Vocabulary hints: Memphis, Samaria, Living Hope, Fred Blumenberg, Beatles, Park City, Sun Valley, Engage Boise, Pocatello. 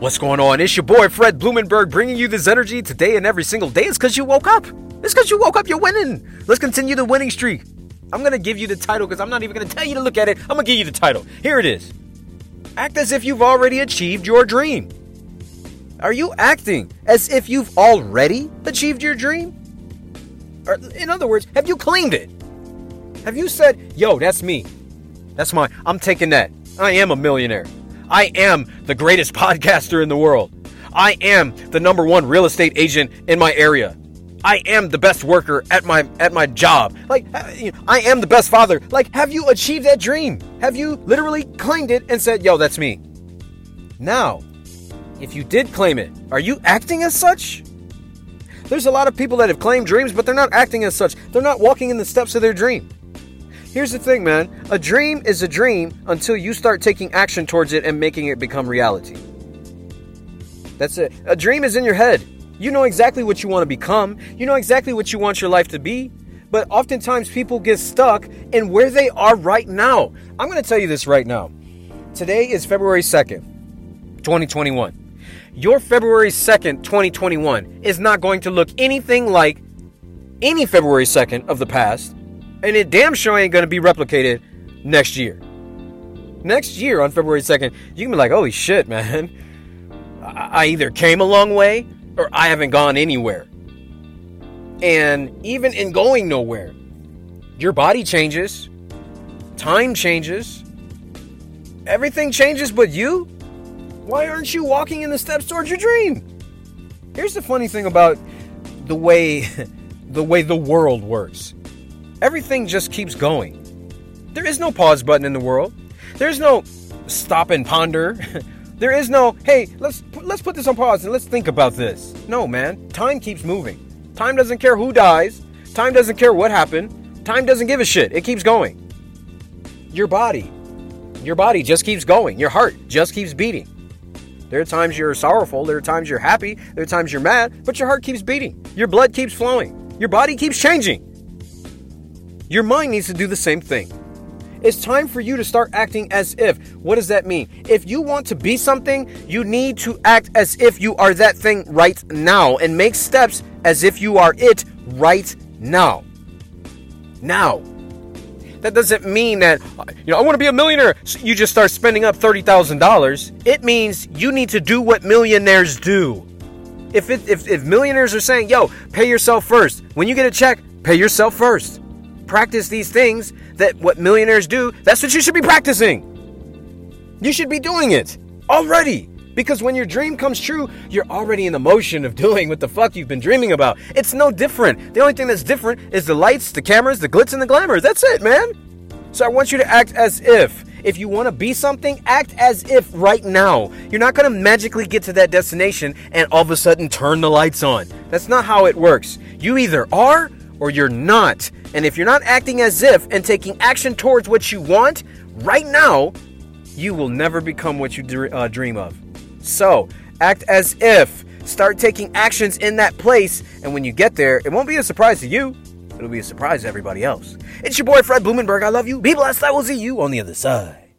What's going on? It's your boy Fred Blumenberg bringing you this energy today and every single day. It's because you woke up. It's because you woke up. You're winning. Let's continue the winning streak. I'm going to give you the title because I'm not even going to tell you to look at it. I'm going to give you the title. Here it is. Act as if you've already achieved your dream. Are you acting as if you've already achieved your dream? Or in other words, have you claimed it? Have you said, yo, that's me. That's mine. I'm taking that. I am a millionaire. I am the greatest podcaster in the world. I am the #1 real estate agent in my area. I am the best worker at my job. Like, I am the best father. Like, have you achieved that dream? Have you literally claimed it and said, yo, that's me? Now, if you did claim it, are you acting as such? There's a lot of people that have claimed dreams, but they're not acting as such. They're not walking in the steps of their dream. Here's the thing, man. A dream is a dream until you start taking action towards it and making it become reality. That's it. A dream is in your head. You know exactly what you want to become. You know exactly what you want your life to be. But oftentimes people get stuck in where they are right now. I'm going to tell you this right now. Today is February 2nd, 2021. Your February 2nd, 2021 is not going to look anything like any February 2nd of the past. And it damn sure ain't going to be replicated next year. Next year on February 2nd, you can be like, holy shit, man. I either came a long way or I haven't gone anywhere. And even in going nowhere, your body changes. Time changes. Everything changes but you. Why aren't you walking in the steps towards your dream? Here's the funny thing about the way the world works. Everything just keeps going. There is no pause button in the world. There is no stop and ponder. There is no, hey, let's put this on pause and let's think about this. No, man. Time keeps moving. Time doesn't care who dies. Time doesn't care what happened. Time doesn't give a shit. It keeps going. Your body just keeps going. Your heart just keeps beating. There are times you're sorrowful. There are times you're happy. There are times you're mad. But your heart keeps beating. Your blood keeps flowing. Your body keeps changing. Your mind needs to do the same thing. It's time for you to start acting as if. What does that mean? If you want to be something, you need to act as if you are that thing right now and make steps as if you are it right now. Now. That doesn't mean that, I want to be a millionaire. So you just start spending up $30,000. It means you need to do what millionaires do. If millionaires are saying, yo, pay yourself first. When you get a check, pay yourself first. Practice these things that what millionaires do. That's what you should be practicing. You should be doing it already, because when your dream comes true, you're already in the motion of doing what the fuck you've been dreaming about. It's no different. The only thing that's different is the lights, the cameras, the glitz, and the glamour. That's it, man. So I want you to act as if. If you want to be something, act as if right now. You're not going to magically get to that destination and all of a sudden turn the lights on. That's not how it works. You either are or you're not. And if you're not acting as if and taking action towards what you want right now, you will never become what you dream of. So act as if. Start taking actions in that place. And when you get there, it won't be a surprise to you. It'll be a surprise to everybody else. It's your boy Fred Blumenberg. I love you. Be blessed. I will see you on the other side.